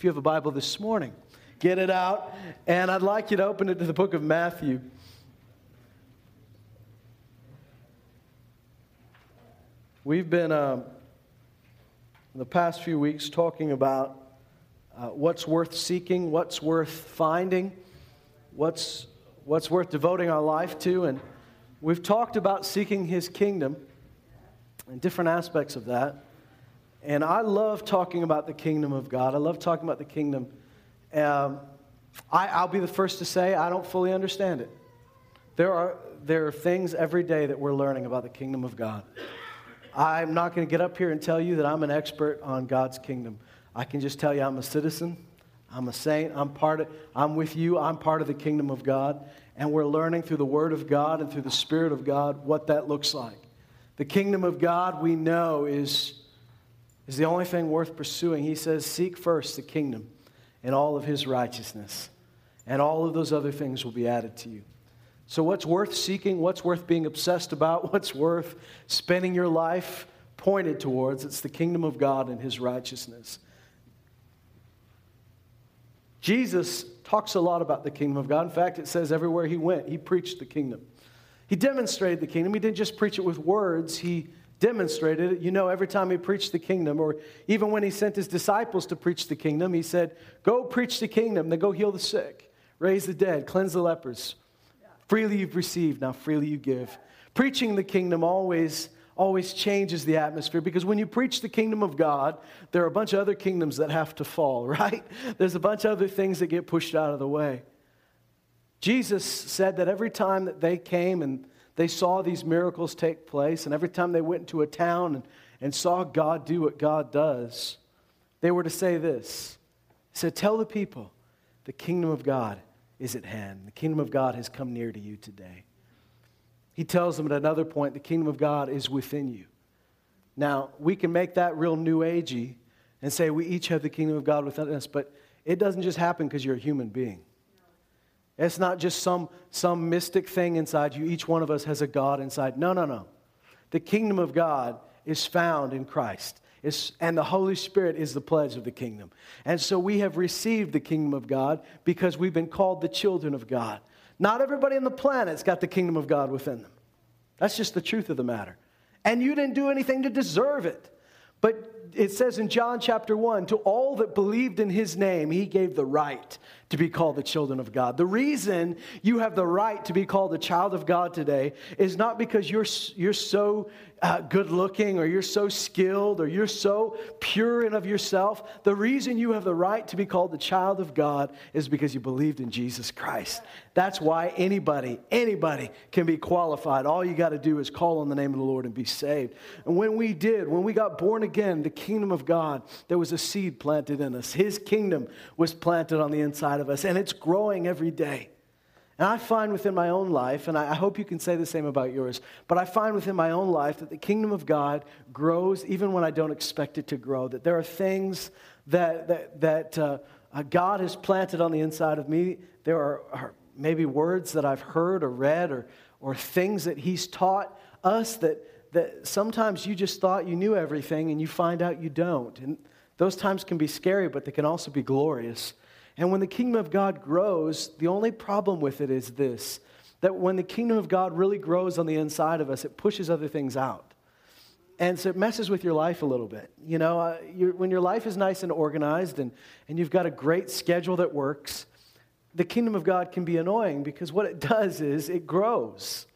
If you have a Bible this morning, get it out. And I'd like you to open it to the book of Matthew. We've been, in the past few weeks, talking about what's worth seeking, what's worth finding, what's worth devoting our life to. And we've talked about seeking His kingdom and different aspects of that. And I love talking about the kingdom of God. I love talking about the kingdom. I'll be the first to say I don't fully understand it. There are things every day that we're learning about the kingdom of God. I'm not going to get up here and tell you that I'm an expert on God's kingdom. I can just tell you I'm a citizen, I'm a saint, I'm with you, I'm part of the kingdom of God, and we're learning through the Word of God and through the Spirit of God what that looks like. The kingdom of God, we know, is the only thing worth pursuing. He says, seek first the kingdom and all of His righteousness, and all of those other things will be added to you. So what's worth seeking, what's worth being obsessed about, what's worth spending your life pointed towards, it's the kingdom of God and His righteousness. Jesus talks a lot about the kingdom of God. In fact, it says everywhere He went, He preached the kingdom. He demonstrated the kingdom. He didn't just preach it with words. He demonstrated it. You know, every time He preached the kingdom, or even when He sent His disciples to preach the kingdom, He said, go preach the kingdom, then go heal the sick, raise the dead, cleanse the lepers. Freely you've received, now freely you give. Preaching the kingdom always changes the atmosphere, because when you preach the kingdom of God, there are a bunch of other kingdoms that have to fall, right? There's a bunch of other things that get pushed out of the way. Jesus said that every time that they came and they saw these miracles take place, and every time they went into a town and saw God do what God does, they were to say this. He said, tell the people, the kingdom of God is at hand. The kingdom of God has come near to you today. He tells them at another point, the kingdom of God is within you. Now, we can make that real new agey and say we each have the kingdom of God within us, but it doesn't just happen because you're a human being. It's not just some mystic thing inside you. Each one of us has a God inside. No. The kingdom of God is found in Christ. And the Holy Spirit is the pledge of the kingdom. And so we have received the kingdom of God because we've been called the children of God. Not everybody on the planet's got the kingdom of God within them. That's just the truth of the matter. And you didn't do anything to deserve it. But it says in John chapter 1, to all that believed in His name, He gave the right to be called the children of God. The reason you have the right to be called a child of God today is not because you're so good looking, or you're so skilled, or you're so pure and of yourself. The reason you have the right to be called the child of God is because you believed in Jesus Christ. That's why anybody can be qualified. All you got to do is call on the name of the Lord and be saved. And when we got born again, the kingdom of God, there was a seed planted in us. His kingdom was planted on the inside of us, and it's growing every day. And I find within my own life, and I hope you can say the same about yours, but I find within my own life that the kingdom of God grows even when I don't expect it to grow, that there are things that God has planted on the inside of me. There are maybe words that I've heard or read or things that He's taught us that sometimes you just thought you knew everything and you find out you don't. And those times can be scary, but they can also be glorious. And when the kingdom of God grows, the only problem with it is this, that when the kingdom of God really grows on the inside of us, it pushes other things out. And so it messes with your life a little bit. You know, when your life is nice and organized and you've got a great schedule that works, the kingdom of God can be annoying because what it does is it grows.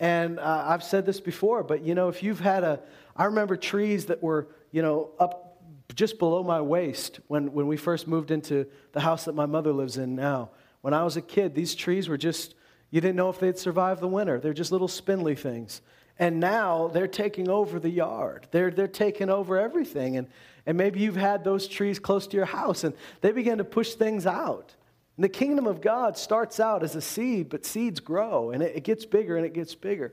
And I've said this before, but, you know, if you've had I remember trees that were, you know, up just below my waist when we first moved into the house that my mother lives in now. When I was a kid, these trees were just, you didn't know if they'd survive the winter. They're just little spindly things. And now they're taking over the yard. They're taking over everything. And maybe you've had those trees close to your house, and they begin to push things out. And the kingdom of God starts out as a seed, but seeds grow, and it gets bigger and it gets bigger.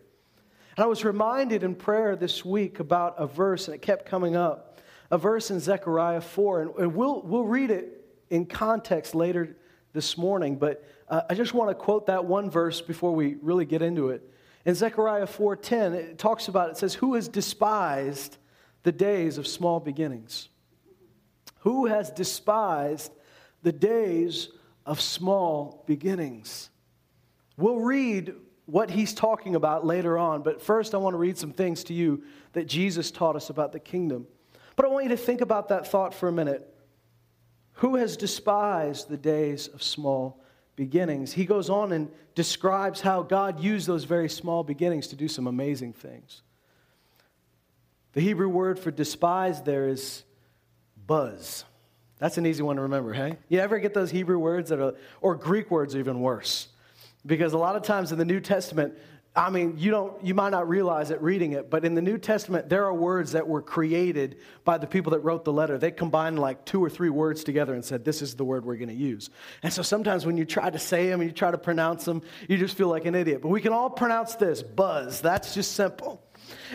And I was reminded in prayer this week about a verse, and it kept coming up. A verse in Zechariah 4, and we'll read it in context later this morning, but I just want to quote that one verse before we really get into it. In Zechariah 4:10, it talks about, it says, who has despised the days of small beginnings? Who has despised the days of small beginnings? We'll read what he's talking about later on, but first I want to read some things to you that Jesus taught us about the kingdom. But I want you to think about that thought for a minute. Who has despised the days of small beginnings? He goes on and describes how God used those very small beginnings to do some amazing things. The Hebrew word for despise there is buzz. That's an easy one to remember, hey? You ever get those Hebrew words that are, or Greek words are even worse? Because a lot of times in the New Testament, I mean, you might not realize it reading it, but in the New Testament, there are words that were created by the people that wrote the letter. They combined like 2 or 3 words together and said, this is the word we're going to use. And so sometimes when you try to say them and you try to pronounce them, you just feel like an idiot. But we can all pronounce this, buzz. That's just simple.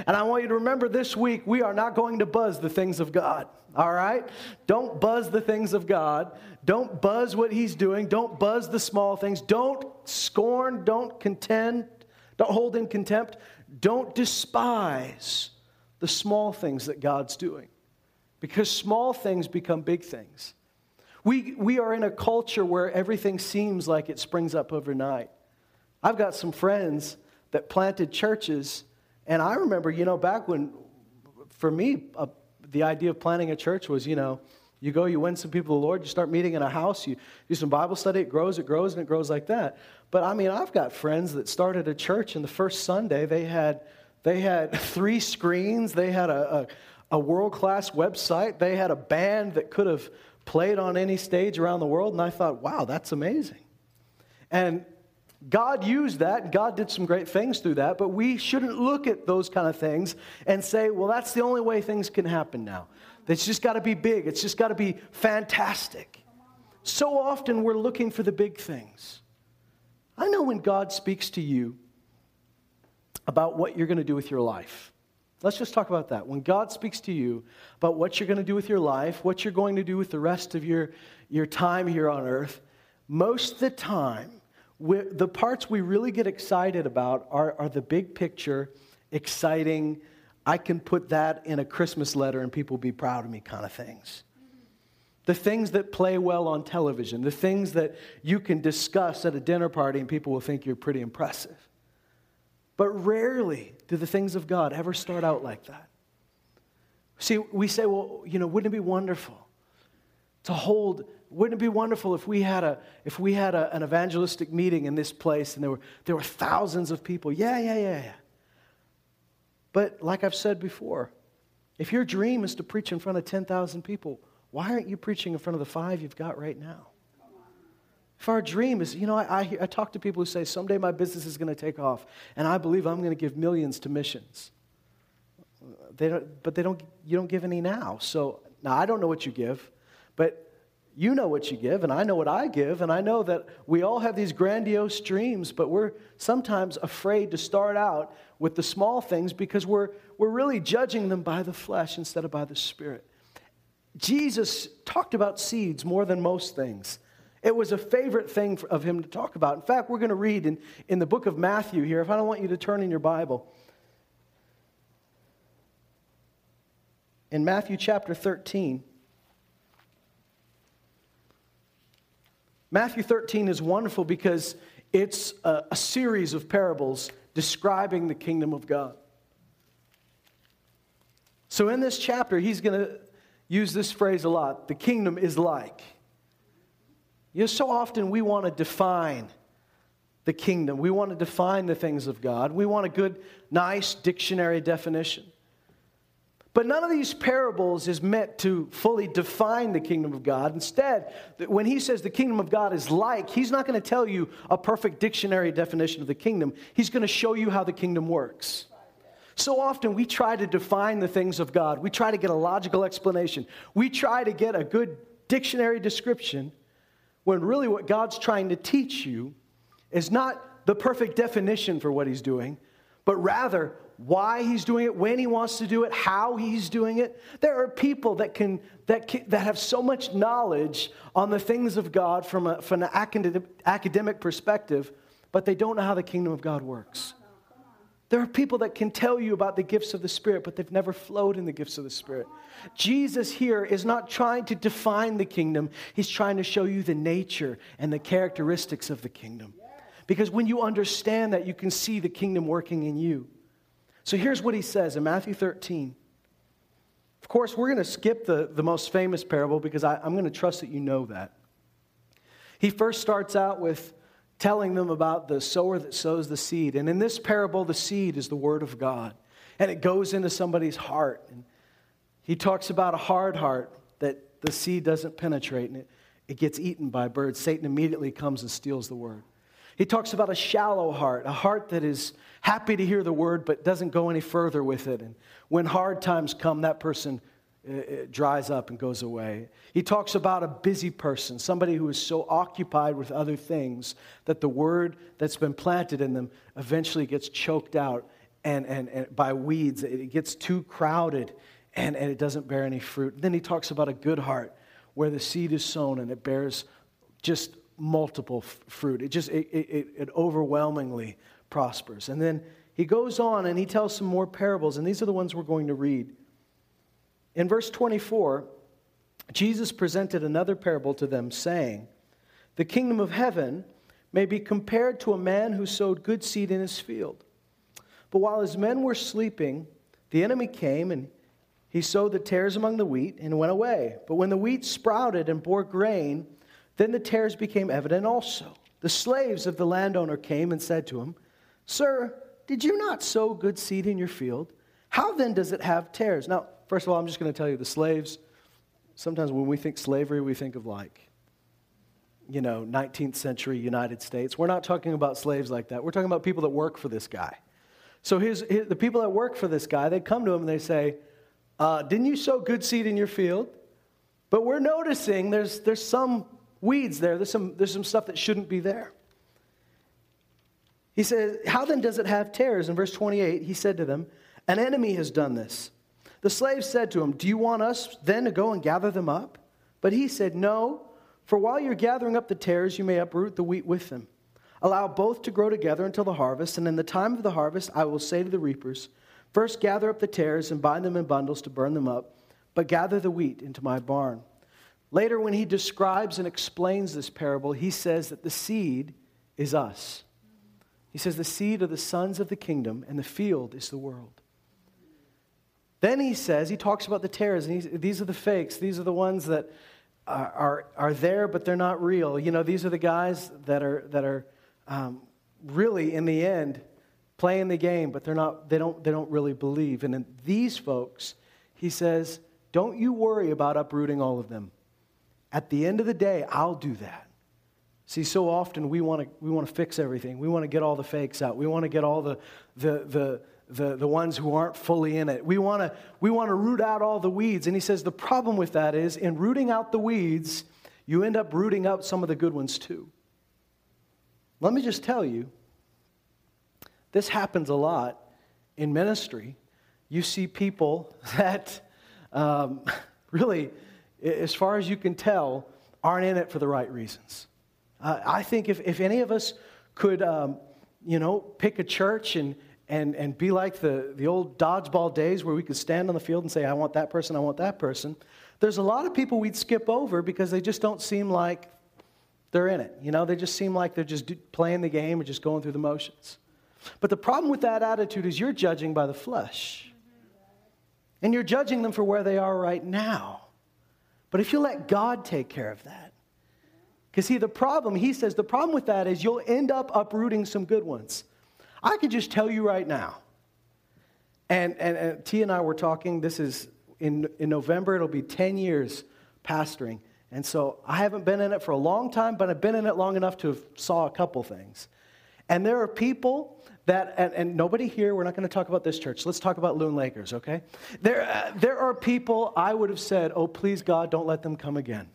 And I want you to remember this week, we are not going to buzz the things of God, all right? Don't buzz the things of God. Don't buzz what he's doing. Don't buzz the small things. Don't scorn. Don't contend. Don't hold in contempt. Don't despise the small things that God's doing, because small things become big things. We are in a culture where everything seems like it springs up overnight. I've got some friends that planted churches, and I remember, back when, for me, the idea of planting a church was, you go, you win some people to the Lord, you start meeting in a house, you do some Bible study, it grows, and it grows like that. But, I've got friends that started a church, and the first Sunday they had 3 screens, they had a world-class website, they had a band that could have played on any stage around the world, and I thought, wow, that's amazing. And God used that. God did some great things through that, but we shouldn't look at those kind of things and say, well, that's the only way things can happen now. It's just got to be big. It's just got to be fantastic. So often we're looking for the big things. I know when God speaks to you about what you're going to do with your life. Let's just talk about that. When God speaks to you about what you're going to do with your life, what you're going to do with the rest of your time here on earth, most of the time, the parts we really get excited about are the big picture, exciting, I can put that in a Christmas letter and people be proud of me kind of things. The things that play well on television, the things that you can discuss at a dinner party and people will think you're pretty impressive. But rarely do the things of God ever start out like that. See, we say, well, wouldn't it be wonderful to hold... Wouldn't it be wonderful if we had an evangelistic meeting in this place and there were thousands of people? Yeah. But like I've said before, if your dream is to preach in front of 10,000 people, why aren't you preaching in front of the 5 you've got right now? If our dream is, I talk to people who say, someday my business is going to take off, and I believe I'm going to give millions to missions. You don't give any now. So now I don't know what you give, but you know what you give, and I know what I give, and I know that we all have these grandiose dreams, but we're sometimes afraid to start out with the small things because we're really judging them by the flesh instead of by the Spirit. Jesus talked about seeds more than most things. It was a favorite thing of him to talk about. In fact, we're going to read in the book of Matthew here. If I don't want you to turn in your Bible, in Matthew chapter 13, Matthew 13 is wonderful because it's a series of parables describing the kingdom of God. So in this chapter, he's going to use this phrase a lot, the kingdom is like. So often we want to define the kingdom. We want to define the things of God. We want a good, nice dictionary definition. But none of these parables is meant to fully define the kingdom of God. Instead, when he says the kingdom of God is like, he's not going to tell you a perfect dictionary definition of the kingdom. He's going to show you how the kingdom works. So often we try to define the things of God. We try to get a logical explanation. We try to get a good dictionary description when really what God's trying to teach you is not the perfect definition for what he's doing, but rather why he's doing it, when he wants to do it, how he's doing it. There are people that have so much knowledge on the things of God from an academic perspective, but they don't know how the kingdom of God works. There are people that can tell you about the gifts of the Spirit, but they've never flowed in the gifts of the Spirit. Jesus here is not trying to define the kingdom. He's trying to show you the nature and the characteristics of the kingdom. Because when you understand that, you can see the kingdom working in you. So here's what he says in Matthew 13. Of course, we're going to skip the most famous parable because I'm going to trust that you know that. He first starts out with telling them about the sower that sows the seed. And in this parable, the seed is the word of God. And it goes into somebody's heart. And he talks about a hard heart that the seed doesn't penetrate and it gets eaten by birds. Satan immediately comes and steals the word. He talks about a shallow heart, a heart that is happy to hear the word but doesn't go any further with it. And when hard times come, that person dries up and goes away. He talks about a busy person, somebody who is so occupied with other things that the word that's been planted in them eventually gets choked out and by weeds. It gets too crowded and it doesn't bear any fruit. And then he talks about a good heart where the seed is sown and it bears just multiple fruit. It overwhelmingly prospers. And then he goes on and he tells some more parables, and these are the ones we're going to read. In verse 24, Jesus presented another parable to them, saying, "The kingdom of heaven may be compared to a man who sowed good seed in his field. But while his men were sleeping, the enemy came, and he sowed the tares among the wheat and went away. But when the wheat sprouted and bore grain, then the tares became evident also. The slaves of the landowner came and said to him, 'Sir, did you not sow good seed in your field? How then does it have tares?'" Now, first of all, I'm just going to tell you, the slaves, sometimes when we think slavery, we think of 19th century United States. We're not talking about slaves like that. We're talking about people that work for this guy. So the people that work for this guy, they come to him and they say, "Didn't you sow good seed in your field? But we're noticing there's some weeds there. There's some stuff that shouldn't be there." He says, "How then does it have tares?" In verse 28, he said to them, "An enemy has done this." The slaves said to him, "Do you want us then to go and gather them up?" But he said, "No, for while you're gathering up the tares, you may uproot the wheat with them. Allow both to grow together until the harvest, and in the time of the harvest I will say to the reapers, 'First gather up the tares and bind them in bundles to burn them up, but gather the wheat into my barn.'" Later, when he describes and explains this parable, he says that the seed is us. He says the seed are the sons of the kingdom, and the field is the world. Then he says, he talks about the tares, and these are the fakes. These are the ones that are there, but they're not real. These are the guys that are really in the end playing the game, but they don't really believe. And then these folks, he says, "Don't you worry about uprooting all of them. At the end of the day, I'll do that." See, so often we want to fix everything. We want to get all the fakes out. We want to get all the ones who aren't fully in it. We want to root out all the weeds. And he says the problem with that is in rooting out the weeds, you end up rooting out some of the good ones too. Let me just tell you, this happens a lot in ministry. You see people that really, as far as you can tell, aren't in it for the right reasons. I think if any of us could, pick a church and be like the old dodgeball days where we could stand on the field and say, "I want that person, I want that person." There's a lot of people we'd skip over because they just don't seem like they're in it. They just seem like they're just playing the game or just going through the motions. But the problem with that attitude is you're judging by the flesh. And you're judging them for where they are right now. But if you let God take care of that, because the problem with that is you'll end up uprooting some good ones. I could just tell you right now, and T and I were talking, this is in November, it'll be 10 years pastoring, and so I haven't been in it for a long time, but I've been in it long enough to have saw a couple things. And there are people that, and nobody here, we're not going to talk about this church, let's talk about Loon Lakers, okay? There are people I would have said, "Oh, please God, don't let them come again.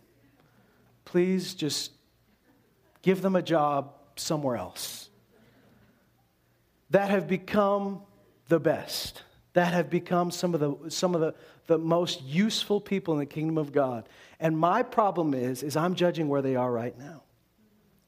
Please just give them a job somewhere else," that have become the best, that have become some of the most useful people in the kingdom of God. And my problem is I'm judging where they are right now.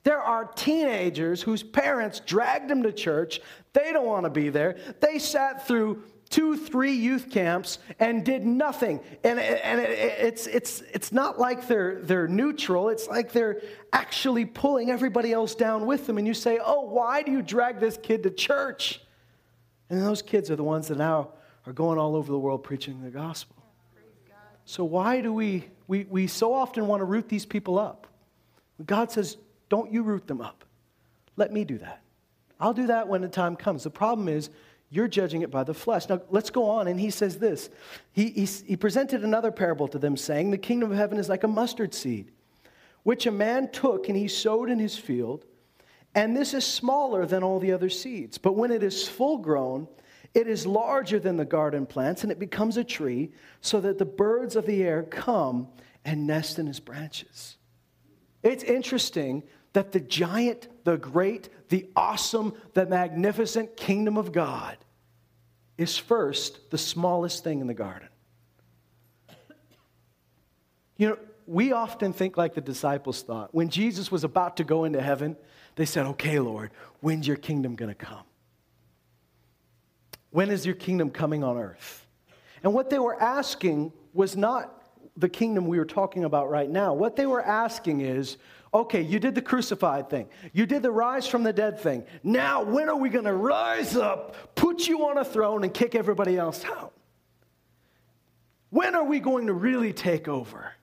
There are teenagers whose parents dragged them to church. They don't want to be there. They sat through 2-3 youth camps and did nothing. And it's not like they're neutral. It's like they're actually pulling everybody else down with them. And you say, oh, why do you drag this kid to church? And those kids are the ones that now are going all over the world preaching the gospel. So why do we so often want to root these people up? God says, don't you root them up. Let me do that. I'll do that when the time comes. The problem is, you're judging it by the flesh. Now, let's go on, and he says this. He presented another parable to them, saying, the kingdom of heaven is like a mustard seed, which a man took and he sowed in his field, and this is smaller than all the other seeds. But when it is full grown, it is larger than the garden plants, and it becomes a tree, so that the birds of the air come and nest in its branches. It's interesting that the giant, the great, the awesome, the magnificent kingdom of God is first the smallest thing in the garden. You know, we often think like the disciples thought. When Jesus was about to go into heaven, they said, okay, Lord, when's your kingdom going to come? When is your kingdom coming on earth? And what they were asking was not the kingdom we were talking about right now. What they were asking is, okay, you did the crucified thing. You did the rise from the dead thing. Now, when are we going to rise up, put you on a throne, and kick everybody else out? When are we going to really take over?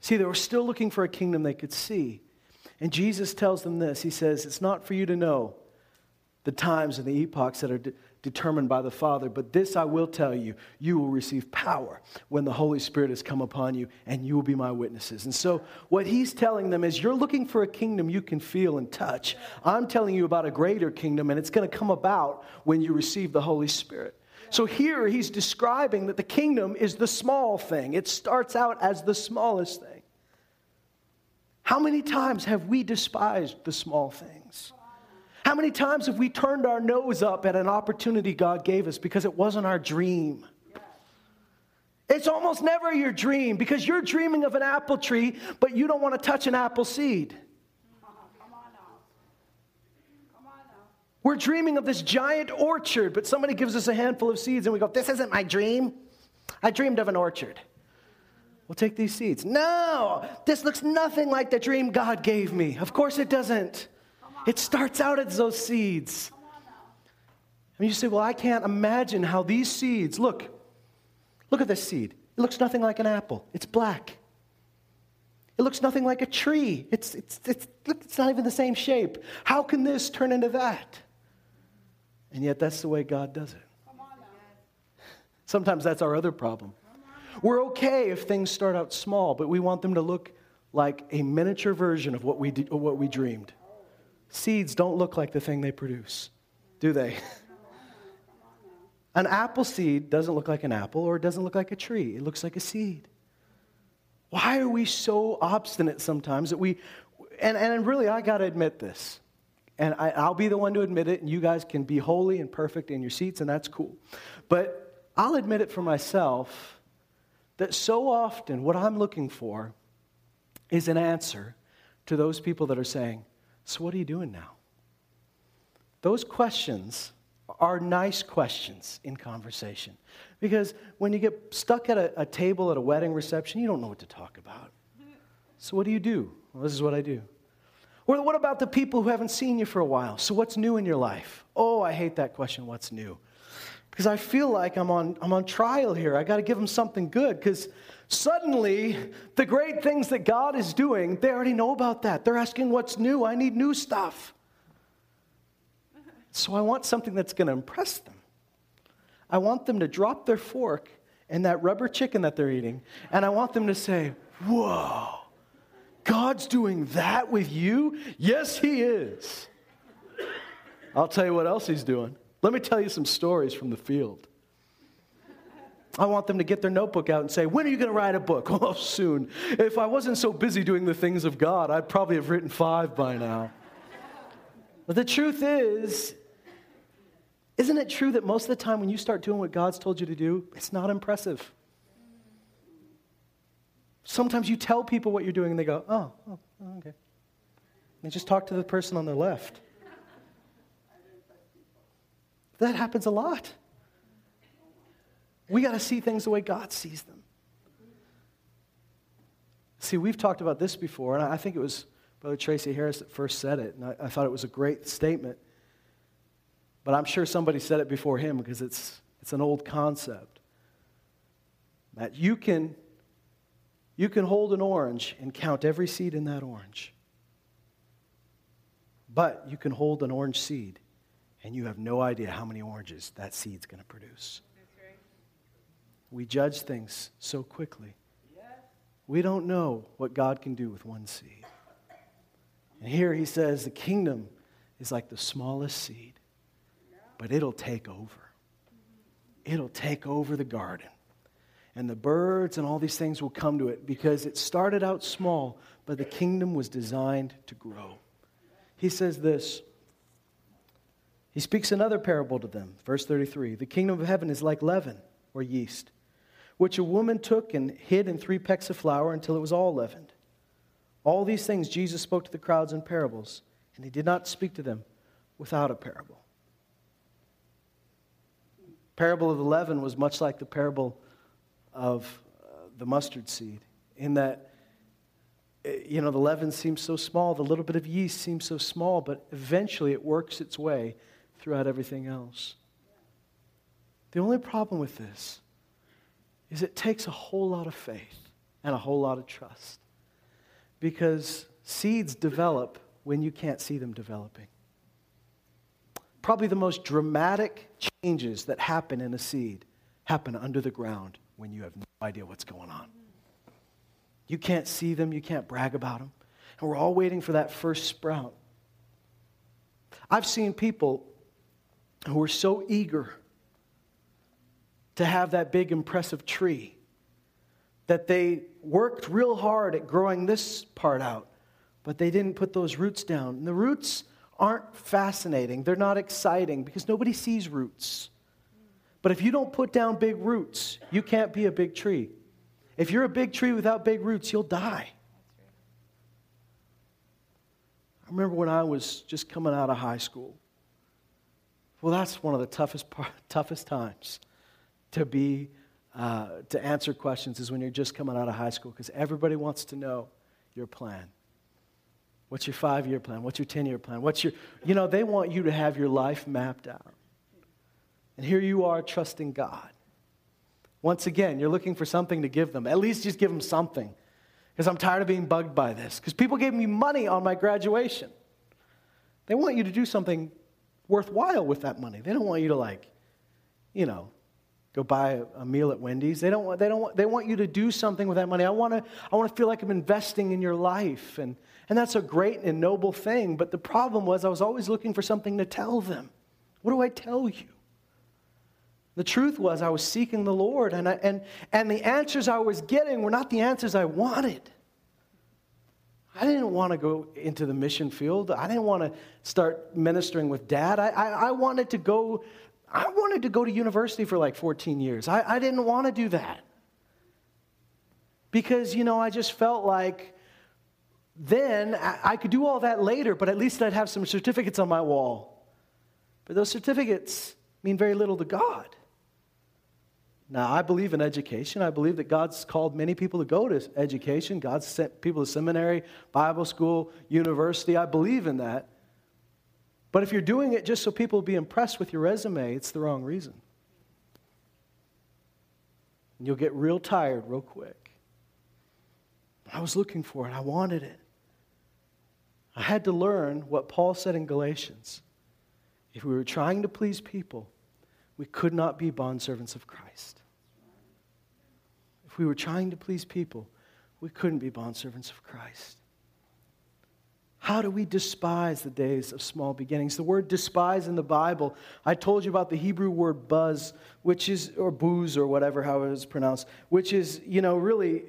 See, they were still looking for a kingdom they could see. And Jesus tells them this. He says, it's not for you to know the times and the epochs that are determined by the Father, but this I will tell you, you will receive power when the Holy Spirit has come upon you, and you will be my witnesses. And so what he's telling them is, you're looking for a kingdom you can feel and touch. I'm telling you about a greater kingdom, and it's going to come about when you receive the Holy Spirit. So here he's describing that the kingdom is the small thing. It starts out as the smallest thing. How many times have we despised the small things? How many times have we turned our nose up at an opportunity God gave us because it wasn't our dream? It's almost never your dream, because you're dreaming of an apple tree, but you don't want to touch an apple seed. Come on now. We're dreaming of this giant orchard, but somebody gives us a handful of seeds and we go, this isn't my dream. I dreamed of an orchard. We'll take these seeds. No, this looks nothing like the dream God gave me. Of course it doesn't. It starts out as those seeds. And you say, well, I can't imagine how these seeds, look at this seed. It looks nothing like an apple. It's black. It looks nothing like a tree. It's not even the same shape. How can this turn into that? And yet that's the way God does it. Sometimes that's our other problem. We're okay if things start out small, but we want them to look like a miniature version of what we dreamed. Seeds don't look like the thing they produce, do they? An apple seed doesn't look like an apple, or it doesn't look like a tree. It looks like a seed. Why are we so obstinate sometimes that we, and really, I got to admit this, and I'll be the one to admit it, and you guys can be holy and perfect in your seats, and that's cool. But I'll admit it for myself that so often what I'm looking for is an answer to those people that are saying, so what are you doing now? Those questions are nice questions in conversation, because when you get stuck at a table at a wedding reception, you don't know what to talk about. So what do you do? Well, this is what I do. Or what about the people who haven't seen you for a while? So what's new in your life? Oh, I hate that question, what's new? Because I feel like I'm on trial here. I got to give them something good, because suddenly, the great things that God is doing, they already know about that. They're asking, what's new? I need new stuff. So I want something that's going to impress them. I want them to drop their fork in that rubber chicken that they're eating, and I want them to say, whoa, God's doing that with you? Yes, he is. I'll tell you what else he's doing. Let me tell you some stories from the field. I want them to get their notebook out and say, when are you going to write a book? Oh, soon. If I wasn't so busy doing the things of God, I'd probably have written 5 by now. But the truth is, isn't it true that most of the time when you start doing what God's told you to do, it's not impressive? Sometimes you tell people what you're doing and they go, oh, okay. They just talk to the person on their left. That happens a lot. We got to see things the way God sees them. See, we've talked about this before, and I think it was Brother Tracy Harris that first said it, and I thought it was a great statement. But I'm sure somebody said it before him because it's an old concept. That you can hold an orange and count every seed in that orange. But you can hold an orange seed, and you have no idea how many oranges that seed's going to produce. That's right. We judge things so quickly. Yes. We don't know what God can do with one seed. And here he says the kingdom is like the smallest seed, but it'll take over. It'll take over the garden. And the birds and all these things will come to it because it started out small, but the kingdom was designed to grow. He says this. He speaks another parable to them. Verse 33, the kingdom of heaven is like leaven or yeast, which a woman took and hid in 3 pecks of flour until it was all leavened. All these things Jesus spoke to the crowds in parables, and he did not speak to them without a parable. Parable of the leaven was much like the parable of the mustard seed, in that, you know, the leaven seems so small, the little bit of yeast seems so small, but eventually it works its way throughout everything else. The only problem with this is it takes a whole lot of faith and a whole lot of trust, because seeds develop when you can't see them developing. Probably the most dramatic changes that happen in a seed happen under the ground when you have no idea what's going on. You can't see them. You can't brag about them. And we're all waiting for that first sprout. I've seen people who are so eager to have that big, impressive tree that they worked real hard at growing this part out, but they didn't put those roots down. And the roots aren't fascinating. They're not exciting because nobody sees roots. But if you don't put down big roots, you can't be a big tree. If you're a big tree without big roots, you'll die. I remember when I was just coming out of high school. Well, that's one of the toughest times to be to answer questions is when you're just coming out of high school, because everybody wants to know your plan. What's your 5-year plan? What's your 10-year plan? They want you to have your life mapped out. And here you are trusting God. Once again, you're looking for something to give them. At least just give them something. Because I'm tired of being bugged by this. Because people gave me money on my graduation. They want you to do something worthwhile with that money. They don't want you to, go buy a meal at Wendy's. They want you to do something with that money. I want to feel like I'm investing in your life. And that's a great and noble thing. But the problem was I was always looking for something to tell them. What do I tell you? The truth was I was seeking the Lord, and the answers I was getting were not the answers I wanted. I didn't want to go into the mission field. I didn't want to start ministering with Dad. I wanted to go to university for 14 years. I didn't want to do that. Because, I just felt like then I could do all that later, but at least I'd have some certificates on my wall. But those certificates mean very little to God. Now, I believe in education. I believe that God's called many people to go to education. God's sent people to seminary, Bible school, university. I believe in that. But if you're doing it just so people will be impressed with your resume, it's the wrong reason. And you'll get real tired real quick. I was looking for it. I wanted it. I had to learn what Paul said in Galatians. If we were trying to please people, we could not be bondservants of Christ. If we were trying to please people, we couldn't be bondservants of Christ. How do we despise the days of small beginnings? The word despise in the Bible, I told you about the Hebrew word buzz, which is, or booze, or whatever, how it is pronounced, which is, really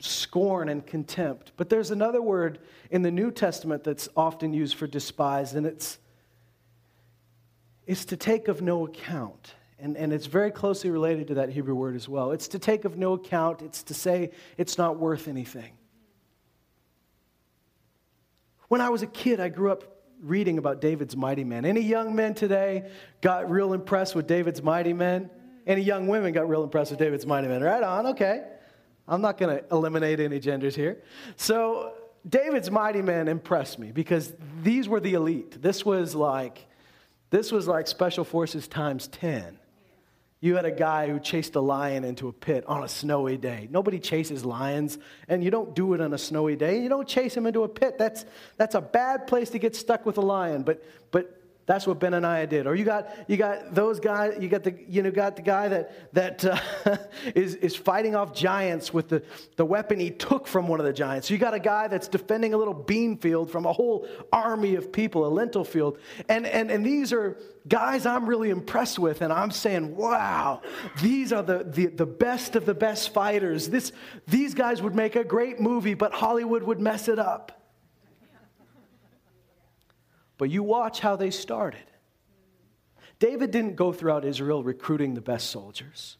scorn and contempt. But there's another word in the New Testament that's often used for despise, and it's to take of no account. And it's very closely related to that Hebrew word as well. It's to take of no account. It's to say it's not worth anything. When I was a kid, I grew up reading about David's mighty men. Any young men today got real impressed with David's mighty men? Any young women got real impressed with David's mighty men? Right on, okay. I'm not going to eliminate any genders here. So David's mighty men impressed me because these were the elite. This was like Special Forces times 10. You had a guy who chased a lion into a pit on a snowy day. Nobody chases lions, and you don't do it on a snowy day. You don't chase him into a pit. That's a bad place to get stuck with a lion. But that's what Benaniah did. Or you got those guys. You got the guy that is fighting off giants with the weapon he took from one of the giants. So you got a guy that's defending a little bean field from a whole army of people, a lentil field, and these are guys I'm really impressed with, and I'm saying, wow, these are the best of the best fighters. These guys would make a great movie, but Hollywood would mess it up. But you watch how they started. David didn't go throughout Israel recruiting the best soldiers.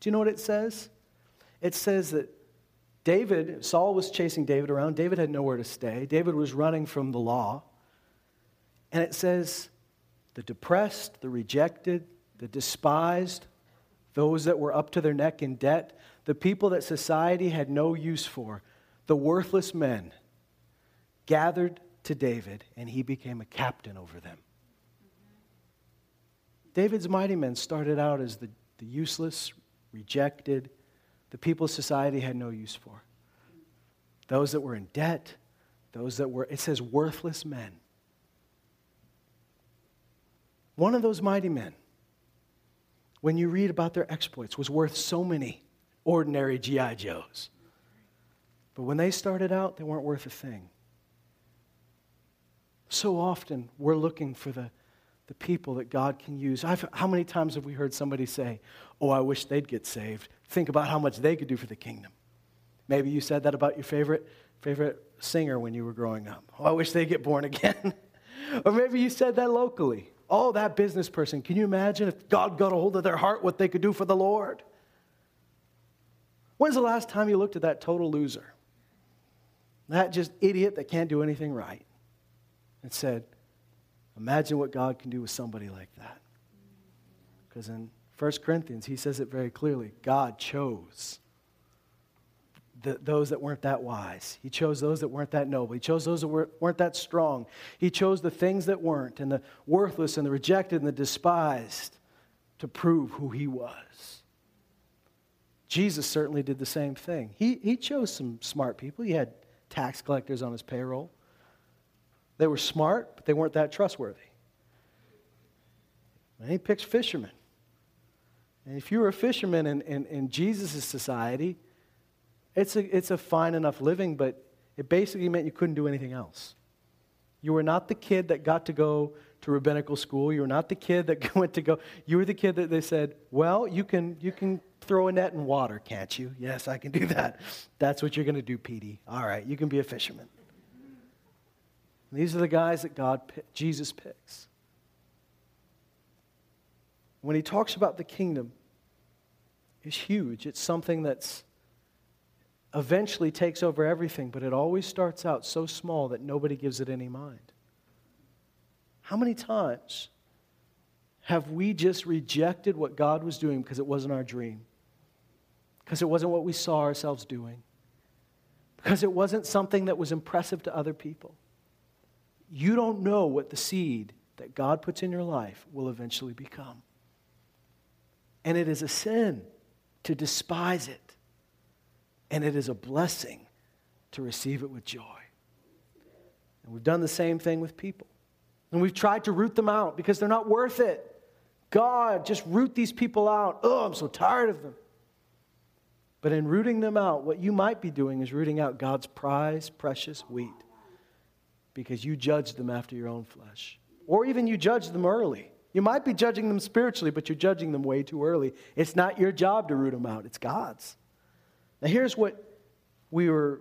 Do you know what it says? It says that Saul was chasing David around. David had nowhere to stay. David was running from the law. And it says, the depressed, the rejected, the despised, those that were up to their neck in debt, the people that society had no use for, the worthless men, gathered to David, and he became a captain over them. David's mighty men started out as the useless, rejected, the people society had no use for. Those that were in debt, it says worthless men. One of those mighty men, when you read about their exploits, was worth so many ordinary G.I. Joes. But when they started out, they weren't worth a thing. So often, we're looking for the people that God can use. How many times have we heard somebody say, oh, I wish they'd get saved. Think about how much they could do for the kingdom. Maybe you said that about your favorite singer when you were growing up. Oh, I wish they'd get born again. Or maybe you said that locally. Oh, that business person. Can you imagine if God got a hold of their heart, what they could do for the Lord? When's the last time you looked at that total loser? That just idiot that can't do anything right? And said, imagine what God can do with somebody like that. Because in 1 Corinthians, he says it very clearly. God chose those that weren't that wise. He chose those that weren't that noble. He chose those that weren't that strong. He chose the things that weren't, and the worthless, and the rejected, and the despised, to prove who he was. Jesus certainly did the same thing. He chose some smart people. He had tax collectors on his payroll. They were smart, but they weren't that trustworthy. And he picked fishermen. And if you were a fisherman in Jesus' society, it's a fine enough living, but it basically meant you couldn't do anything else. You were not the kid that got to go to rabbinical school. You were not the kid that went to go. You were the kid that they said, well, you can throw a net in water, can't you? Yes, I can do that. That's what you're going to do, Petey. All right, you can be a fisherman. These are the guys that Jesus picks. When he talks about the kingdom, it's huge. It's something that's eventually takes over everything, but it always starts out so small that nobody gives it any mind. How many times have we just rejected what God was doing because it wasn't our dream? Because it wasn't what we saw ourselves doing? Because it wasn't something that was impressive to other people? You don't know what the seed that God puts in your life will eventually become. And it is a sin to despise it. And it is a blessing to receive it with joy. And we've done the same thing with people. And we've tried to root them out because they're not worth it. God, just root these people out. Oh, I'm so tired of them. But in rooting them out, what you might be doing is rooting out God's prized, precious wheat. Because you judged them after your own flesh. Or even you judged them early. You might be judging them spiritually, but you're judging them way too early. It's not your job to root them out. It's God's. Now here's what we were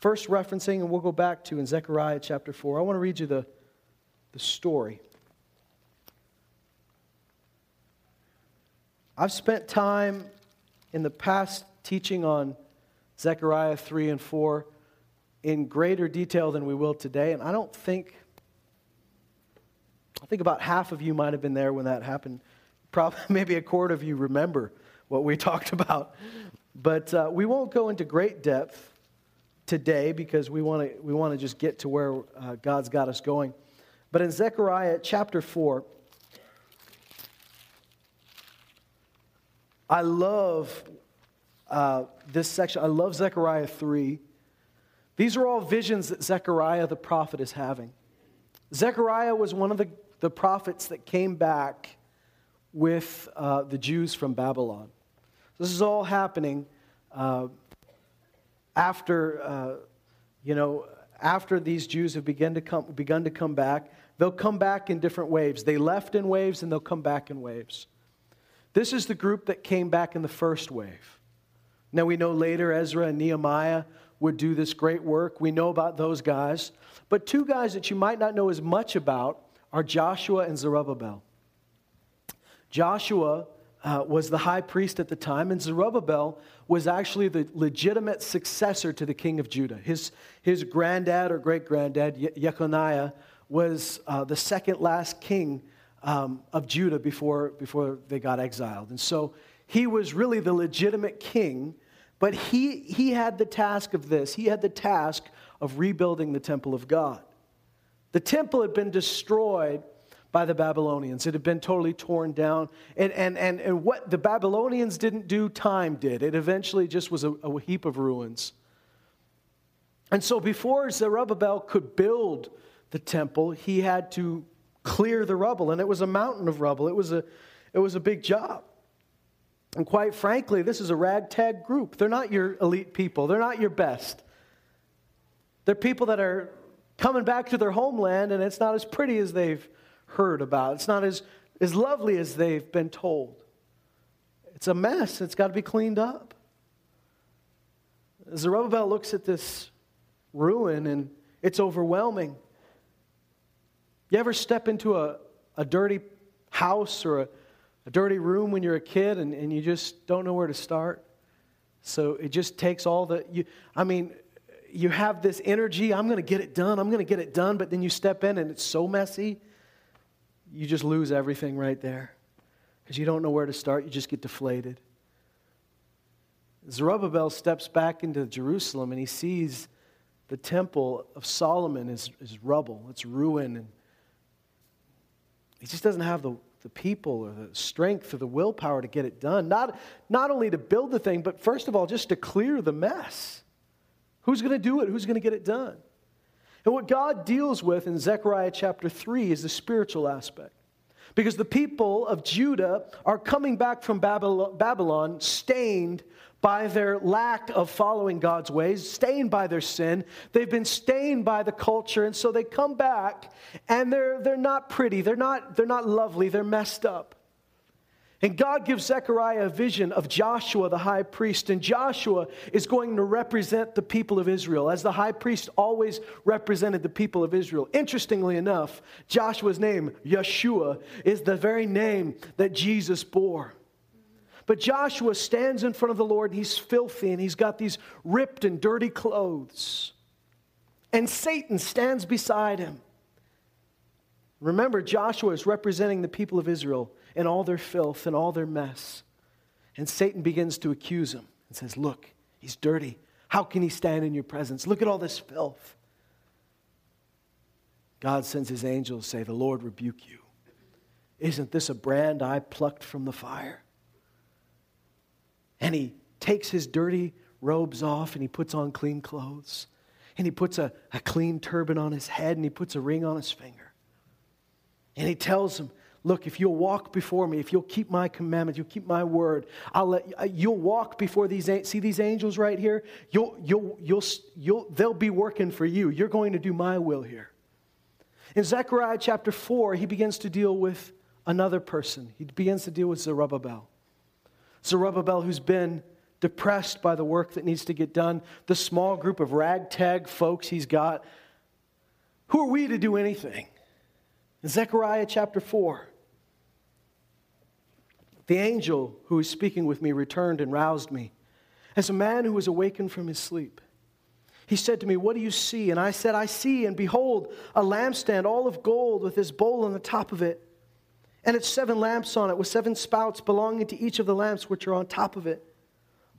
first referencing, and we'll go back to in Zechariah chapter 4. I want to read you the story. I've spent time in the past teaching on Zechariah 3 and 4. in greater detail than we will today. And I think about half of you might have been there when that happened. Probably maybe a quarter of you remember what we talked about. But we won't go into great depth today because we want to just get to where God's got us going. But in Zechariah chapter 4, I love this section. I love Zechariah 3. These are all visions that Zechariah the prophet is having. Zechariah was one of the prophets that came back with the Jews from Babylon. This is all happening after these Jews have begun to come back. They'll come back in different waves. They left in waves and they'll come back in waves. This is the group that came back in the first wave. Now we know later Ezra and Nehemiah would do this great work. We know about those guys. But two guys that you might not know as much about are Joshua and Zerubbabel. Joshua was the high priest at the time, and Zerubbabel was actually the legitimate successor to the king of Judah. His granddad or great-granddad, Jeconiah, was the second last king of Judah before they got exiled. And so he was really the legitimate king, but he had the task of this. He had the task of rebuilding the temple of God. The temple had been destroyed by the Babylonians. It had been totally torn down. And what the Babylonians didn't do, time did. It eventually just was a heap of ruins. And so before Zerubbabel could build the temple, he had to clear the rubble, and it was a mountain of rubble. It was a big job. And quite frankly, this is a ragtag group. They're not your elite people. They're not your best. They're people that are coming back to their homeland, and it's not as pretty as they've heard about. It's not as lovely as they've been told. It's a mess. It's got to be cleaned up. Zerubbabel looks at this ruin, and it's overwhelming. You ever step into a dirty house or a dirty room when you're a kid and you just don't know where to start? So it just takes you have this energy, I'm going to get it done, but then you step in and it's so messy, you just lose everything right there. Because you don't know where to start, you just get deflated. Zerubbabel steps back into Jerusalem and he sees the temple of Solomon is rubble, it's ruin, and he just doesn't have the people or the strength or the willpower to get it done. Not only to build the thing, but first of all, just to clear the mess. Who's going to do it? Who's going to get it done? And what God deals with in Zechariah chapter 3 is the spiritual aspect. Because the people of Judah are coming back from Babylon stained by their lack of following God's ways, stained by their sin. They've been stained by the culture, and so they come back, and they're not pretty. They're not lovely. They're messed up. And God gives Zechariah a vision of Joshua, the high priest. And Joshua is going to represent the people of Israel, as the high priest always represented the people of Israel. Interestingly enough, Joshua's name, Yeshua, is the very name that Jesus bore. But Joshua stands in front of the Lord, and he's filthy, and he's got these ripped and dirty clothes. And Satan stands beside him. Remember, Joshua is representing the people of Israel and all their filth and all their mess. And Satan begins to accuse him and says, look, he's dirty. How can he stand in your presence? Look at all this filth. God sends his angels, say, the Lord rebuke you. Isn't this a brand I plucked from the fire? And he takes his dirty robes off and he puts on clean clothes. And he puts a clean turban on his head and he puts a ring on his finger. And he tells him, look, if you'll walk before me, if you'll keep my commandment, you'll keep my word, you'll walk before these angels. See these angels right here? They'll be working for you. You're going to do my will here. In Zechariah chapter 4, he begins to deal with another person. He begins to deal with Zerubbabel. Zerubbabel, who's been depressed by the work that needs to get done, the small group of ragtag folks he's got. Who are we to do anything? In Zechariah chapter 4, the angel who was speaking with me returned and roused me as a man who was awakened from his sleep. He said to me, "What do you see?" And I said, "I see, and behold, a lampstand all of gold with his bowl on the top of it. And it's 7 lamps on it with 7 spouts belonging to each of the lamps which are on top of it.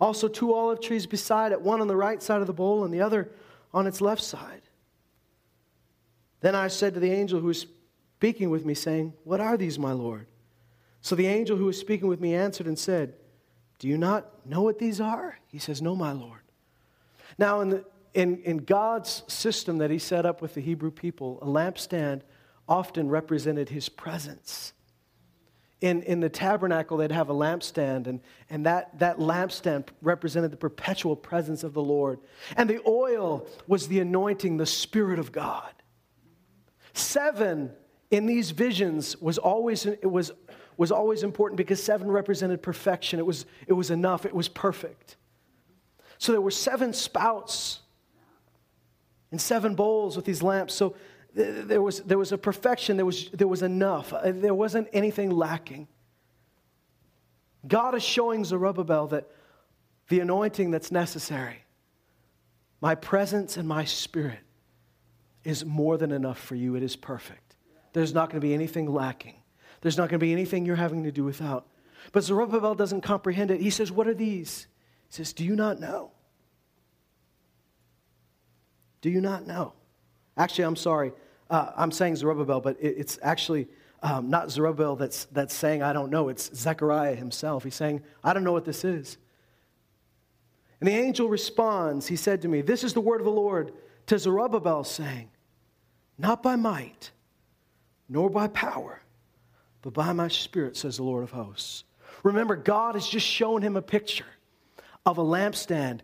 Also 2 olive trees beside it, one on the right side of the bowl and the other on its left side." Then I said to the angel who was speaking with me, saying, "What are these, my Lord?" So the angel who was speaking with me answered and said, "Do you not know what these are?" He says, "No, my Lord." Now, in God's system that he set up with the Hebrew people, a lampstand often represented his presence. In the tabernacle, they'd have a lampstand, and that lampstand represented the perpetual presence of the Lord. And the oil was the anointing, the Spirit of God. 7 in these visions was always important because 7 represented perfection. It was enough. It was perfect. So there were 7 spouts and 7 bowls with these lamps. So there was a perfection. There was enough. There wasn't anything lacking. God is showing Zerubbabel that the anointing that's necessary, my presence and my Spirit, is more than enough for you. It is perfect. There's not going to be anything lacking. There's not going to be anything you're having to do without. But Zerubbabel doesn't comprehend it. He says, "What are these?" He says, "Do you not know? Do you not know?" Actually, I'm sorry. I'm saying Zerubbabel, but it's actually not Zerubbabel that's saying, "I don't know." It's Zechariah himself. He's saying, "I don't know what this is." And the angel responds. He said to me, "This is the word of the Lord to Zerubbabel, saying, not by might, nor by power, but by my Spirit, says the Lord of hosts." Remember, God has just shown him a picture of a lampstand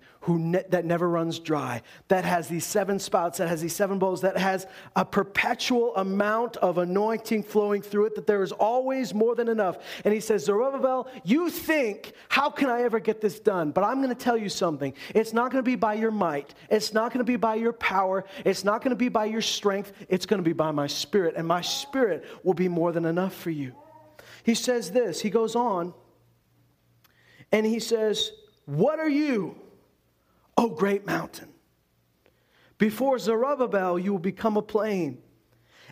that never runs dry, that has these 7 spouts, that has these 7 bowls, that has a perpetual amount of anointing flowing through it, that there is always more than enough. And he says, "Zerubbabel, you think, how can I ever get this done? But I'm going to tell you something. It's not going to be by your might. It's not going to be by your power. It's not going to be by your strength. It's going to be by my Spirit. And my Spirit will be more than enough for you." He says this. He goes on and he says, "What are you, O great mountain? Before Zerubbabel you will become a plain,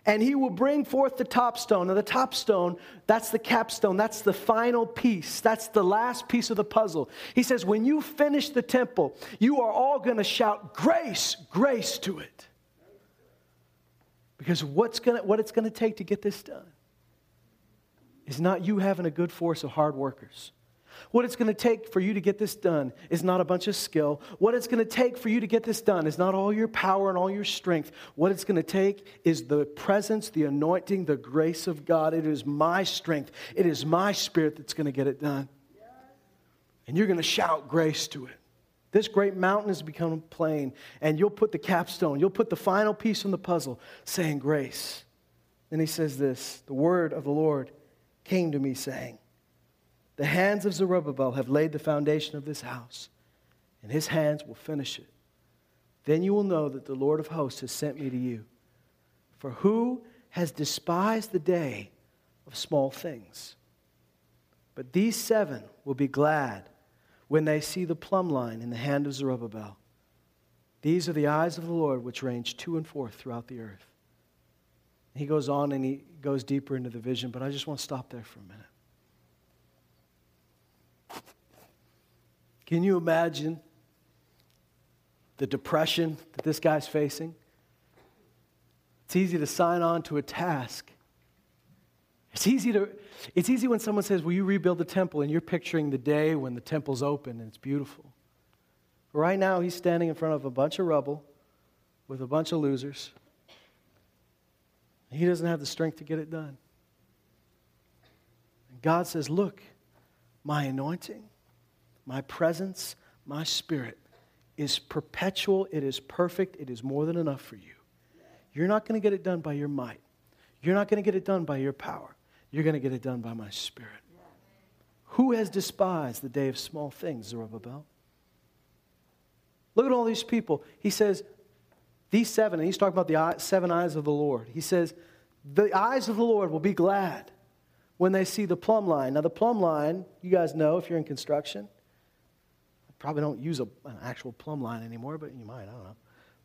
and he will bring forth the top stone." And the top stone, that's the capstone, that's the final piece, that's the last piece of the puzzle. He says, when you finish the temple, you are all going to shout grace, grace to it. Because what it's going to take to get this done is not you having a good force of hard workers. What it's going to take for you to get this done is not a bunch of skill. What it's going to take for you to get this done is not all your power and all your strength. What it's going to take is the presence, the anointing, the grace of God. It is my strength. It is my Spirit that's going to get it done. And you're going to shout grace to it. This great mountain has become plain, and you'll put the capstone. You'll put the final piece in the puzzle, saying grace. Then he says this, "The word of the Lord came to me, saying, the hands of Zerubbabel have laid the foundation of this house, and his hands will finish it. Then you will know that the Lord of hosts has sent me to you. For who has despised the day of small things? But these 7 will be glad when they see the plumb line in the hand of Zerubbabel. These are the eyes of the Lord which range to and forth throughout the earth." He goes on and he goes deeper into the vision, but I just want to stop there for a minute. Can you imagine the depression that this guy's facing? It's easy to sign on to a task. It's easy when someone says, "Will you rebuild the temple?" and you're picturing the day when the temple's open and it's beautiful. But right now, he's standing in front of a bunch of rubble with a bunch of losers. He doesn't have the strength to get it done. And God says, "Look, my anointing, my presence, my Spirit is perpetual, it is perfect, it is more than enough for you. You're not going to get it done by your might. You're not going to get it done by your power. You're going to get it done by my Spirit." Who has despised the day of small things, Zerubbabel? Look at all these people. He says, these 7, and he's talking about the 7 eyes of the Lord. He says, the eyes of the Lord will be glad when they see the plumb line. Now the plumb line, you guys know if you're in construction. Probably don't use an actual plumb line anymore, but you might, I don't know.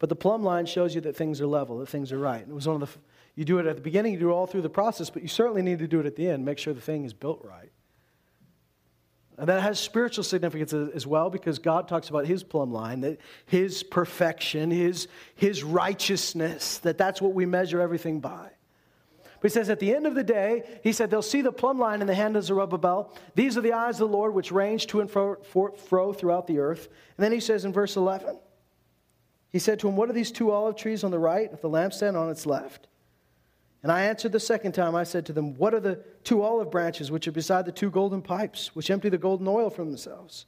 But the plumb line shows you that things are level, that things are right. It was one of the, you do it at the beginning, you do it all through the process, but you certainly need to do it at the end. Make sure the thing is built right. And that has spiritual significance as well, because God talks about his plumb line, that his perfection, his righteousness, that's what we measure everything by. But he says at the end of the day, he said, they'll see the plumb line in the hand of Zerubbabel. These are the eyes of the Lord which range to and fro throughout the earth. And then he says in verse 11, he said to him, what are these two olive trees on the right, with the lampstand on its left? And I answered the second time, I said to them, what are the two olive branches which are beside the two golden pipes, which empty the golden oil from themselves?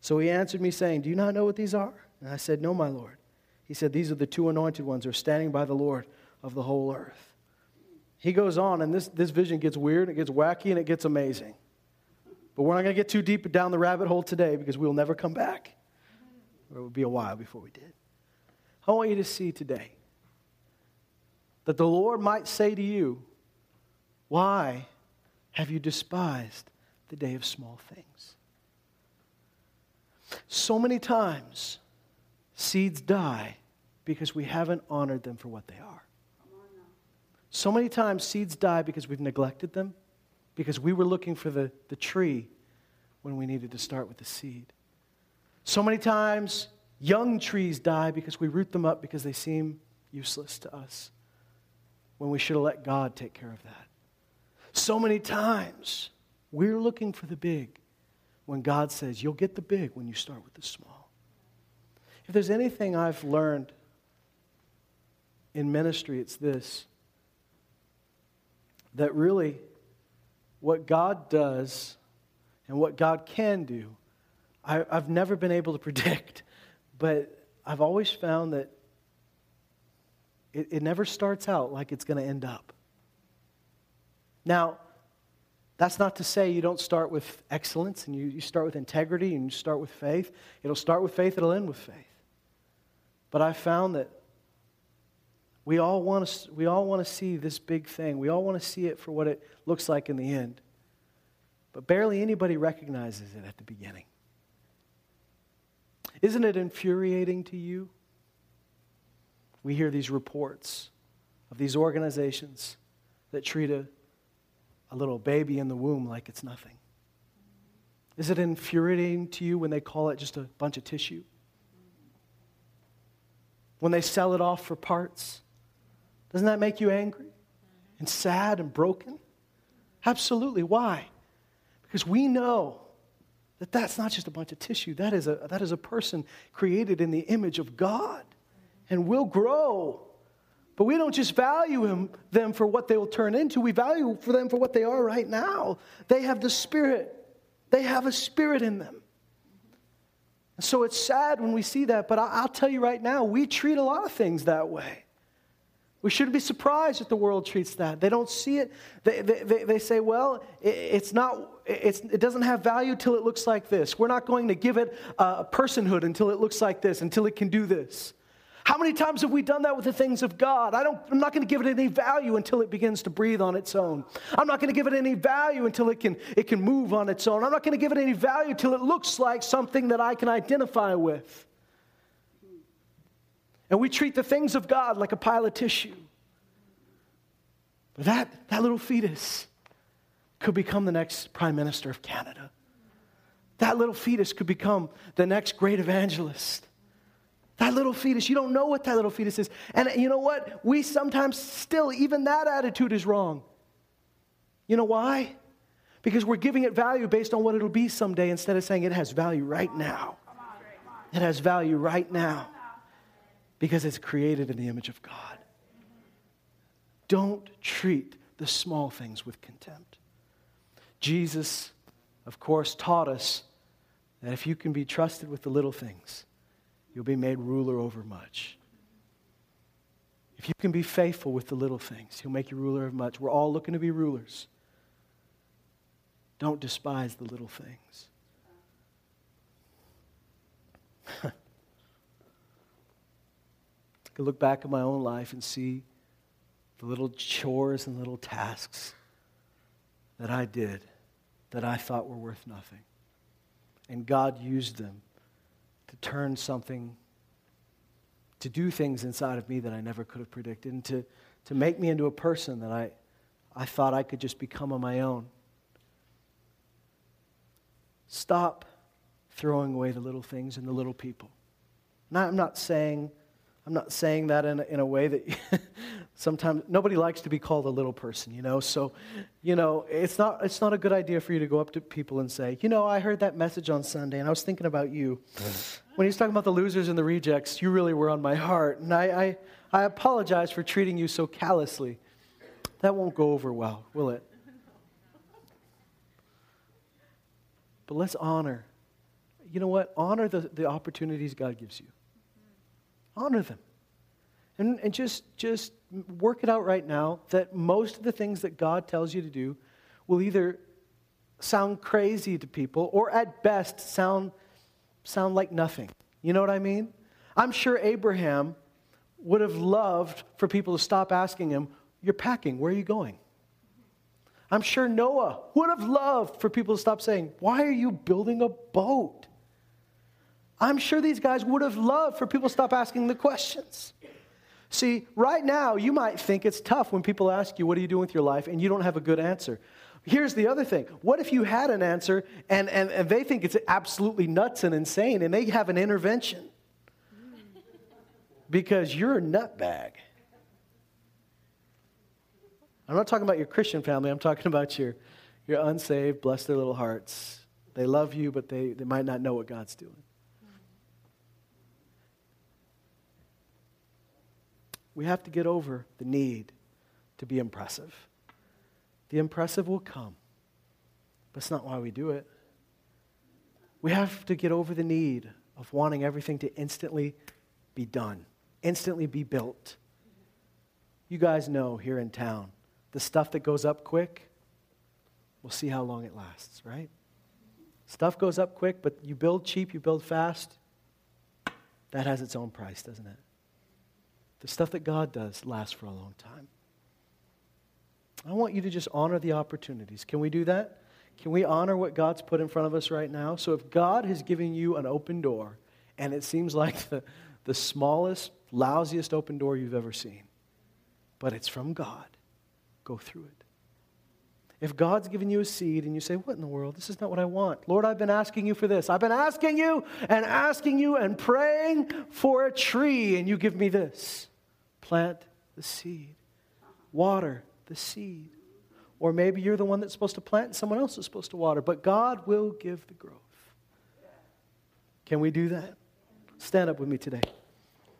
So he answered me, saying, do you not know what these are? And I said, no, my Lord. He said, these are the two anointed ones who are standing by the Lord of the whole earth. He goes on, and this vision gets weird, it gets wacky, and it gets amazing. But we're not going to get too deep down the rabbit hole today, because we'll never come back. Or it would be a while before we did. I want you to see today that the Lord might say to you, why have you despised the day of small things? So many times, seeds die because we haven't honored them for what they are. So many times, seeds die because we've neglected them, because we were looking for the tree when we needed to start with the seed. So many times, young trees die because we root them up because they seem useless to us, when we should have let God take care of that. So many times, we're looking for the big, when God says, you'll get the big when you start with the small. If there's anything I've learned in ministry, it's this, that really what God does and what God can do, I've never been able to predict, but I've always found that it never starts out like it's going to end up. Now, that's not to say you don't start with excellence and you start with integrity and you start with faith. It'll start with faith, it'll end with faith. But I found that we all want to see this big thing. We all want to see it for what it looks like in the end. But barely anybody recognizes it at the beginning. Isn't it infuriating to you? We hear these reports of these organizations that treat a little baby in the womb like it's nothing. Is it infuriating to you when they call it just a bunch of tissue? When they sell it off for parts? Doesn't that make you angry and sad and broken? Absolutely. Why? Because we know that that's not just a bunch of tissue. That is a person created in the image of God. And will grow. But we don't just value them for what they will turn into. We value for them for what they are right now. They have the Spirit. They have a spirit in them. And so it's sad when we see that. But I'll tell you right now, we treat a lot of things that way. We shouldn't be surprised that the world treats that. They don't see it. They say, well, it doesn't have value till it looks like this. We're not going to give it a personhood until it looks like this, until it can do this. How many times have we done that with the things of God? I'm not going to give it any value until it begins to breathe on its own. I'm not going to give it any value until it can move on its own. I'm not going to give it any value until it looks like something that I can identify with. And we treat the things of God like a pile of tissue. But that little fetus could become the next Prime Minister of Canada. That little fetus could become the next great evangelist. That little fetus, you don't know what that little fetus is. And you know what? We sometimes still, even that attitude is wrong. You know why? Because we're giving it value based on what it'll be someday instead of saying it has value right now. It has value right now because it's created in the image of God. Don't treat the small things with contempt. Jesus, of course, taught us that if you can be trusted with the little things, you'll be made ruler over much. If you can be faithful with the little things, he'll make you ruler of much. We're all looking to be rulers. Don't despise the little things. I can look back at my own life and see the little chores and little tasks that I did that I thought were worth nothing. And God used them to turn something to do things inside of me that I never could have predicted, and to make me into a person that I thought I could just become on my own. Stop throwing away the little things and the little people. Now, I'm not saying that in a way that sometimes nobody likes to be called a little person, you know. So, you know, it's not a good idea for you to go up to people and say, you know, I heard that message on Sunday and I was thinking about you. When he was talking about the losers and the rejects, you really were on my heart. And I apologize for treating you so callously. That won't go over well, will it? But let's honor. You know what? Honor the opportunities God gives you. Honor them. And just work it out right now that most of the things that God tells you to do will either sound crazy to people or at best sound like nothing. You know what I mean? I'm sure Abraham would have loved for people to stop asking him, "You're packing, where are you going?" I'm sure Noah would have loved for people to stop saying, "Why are you building a boat?" I'm sure these guys would have loved for people to stop asking the questions. See, right now, you might think it's tough when people ask you, what are you doing with your life? And you don't have a good answer. Here's the other thing. What if you had an answer and they think it's absolutely nuts and insane and they have an intervention? Because you're a nutbag. I'm not talking about your Christian family. I'm talking about your unsaved, bless their little hearts. They love you, but they might not know what God's doing. We have to get over the need to be impressive. The impressive will come, but it's not why we do it. We have to get over the need of wanting everything to instantly be done, instantly be built. You guys know here in town, the stuff that goes up quick, we'll see how long it lasts, right? Stuff goes up quick, but you build cheap, you build fast. That has its own price, doesn't it? The stuff that God does lasts for a long time. I want you to just honor the opportunities. Can we do that? Can we honor what God's put in front of us right now? So if God has given you an open door, and it seems like the smallest, lousiest open door you've ever seen, but it's from God, go through it. If God's given you a seed and you say, what in the world? This is not what I want. Lord, I've been asking you for this. I've been asking you and praying for a tree, and you give me this. Plant the seed. Water the seed. Or maybe you're the one that's supposed to plant and someone else is supposed to water. But God will give the growth. Can we do that? Stand up with me today.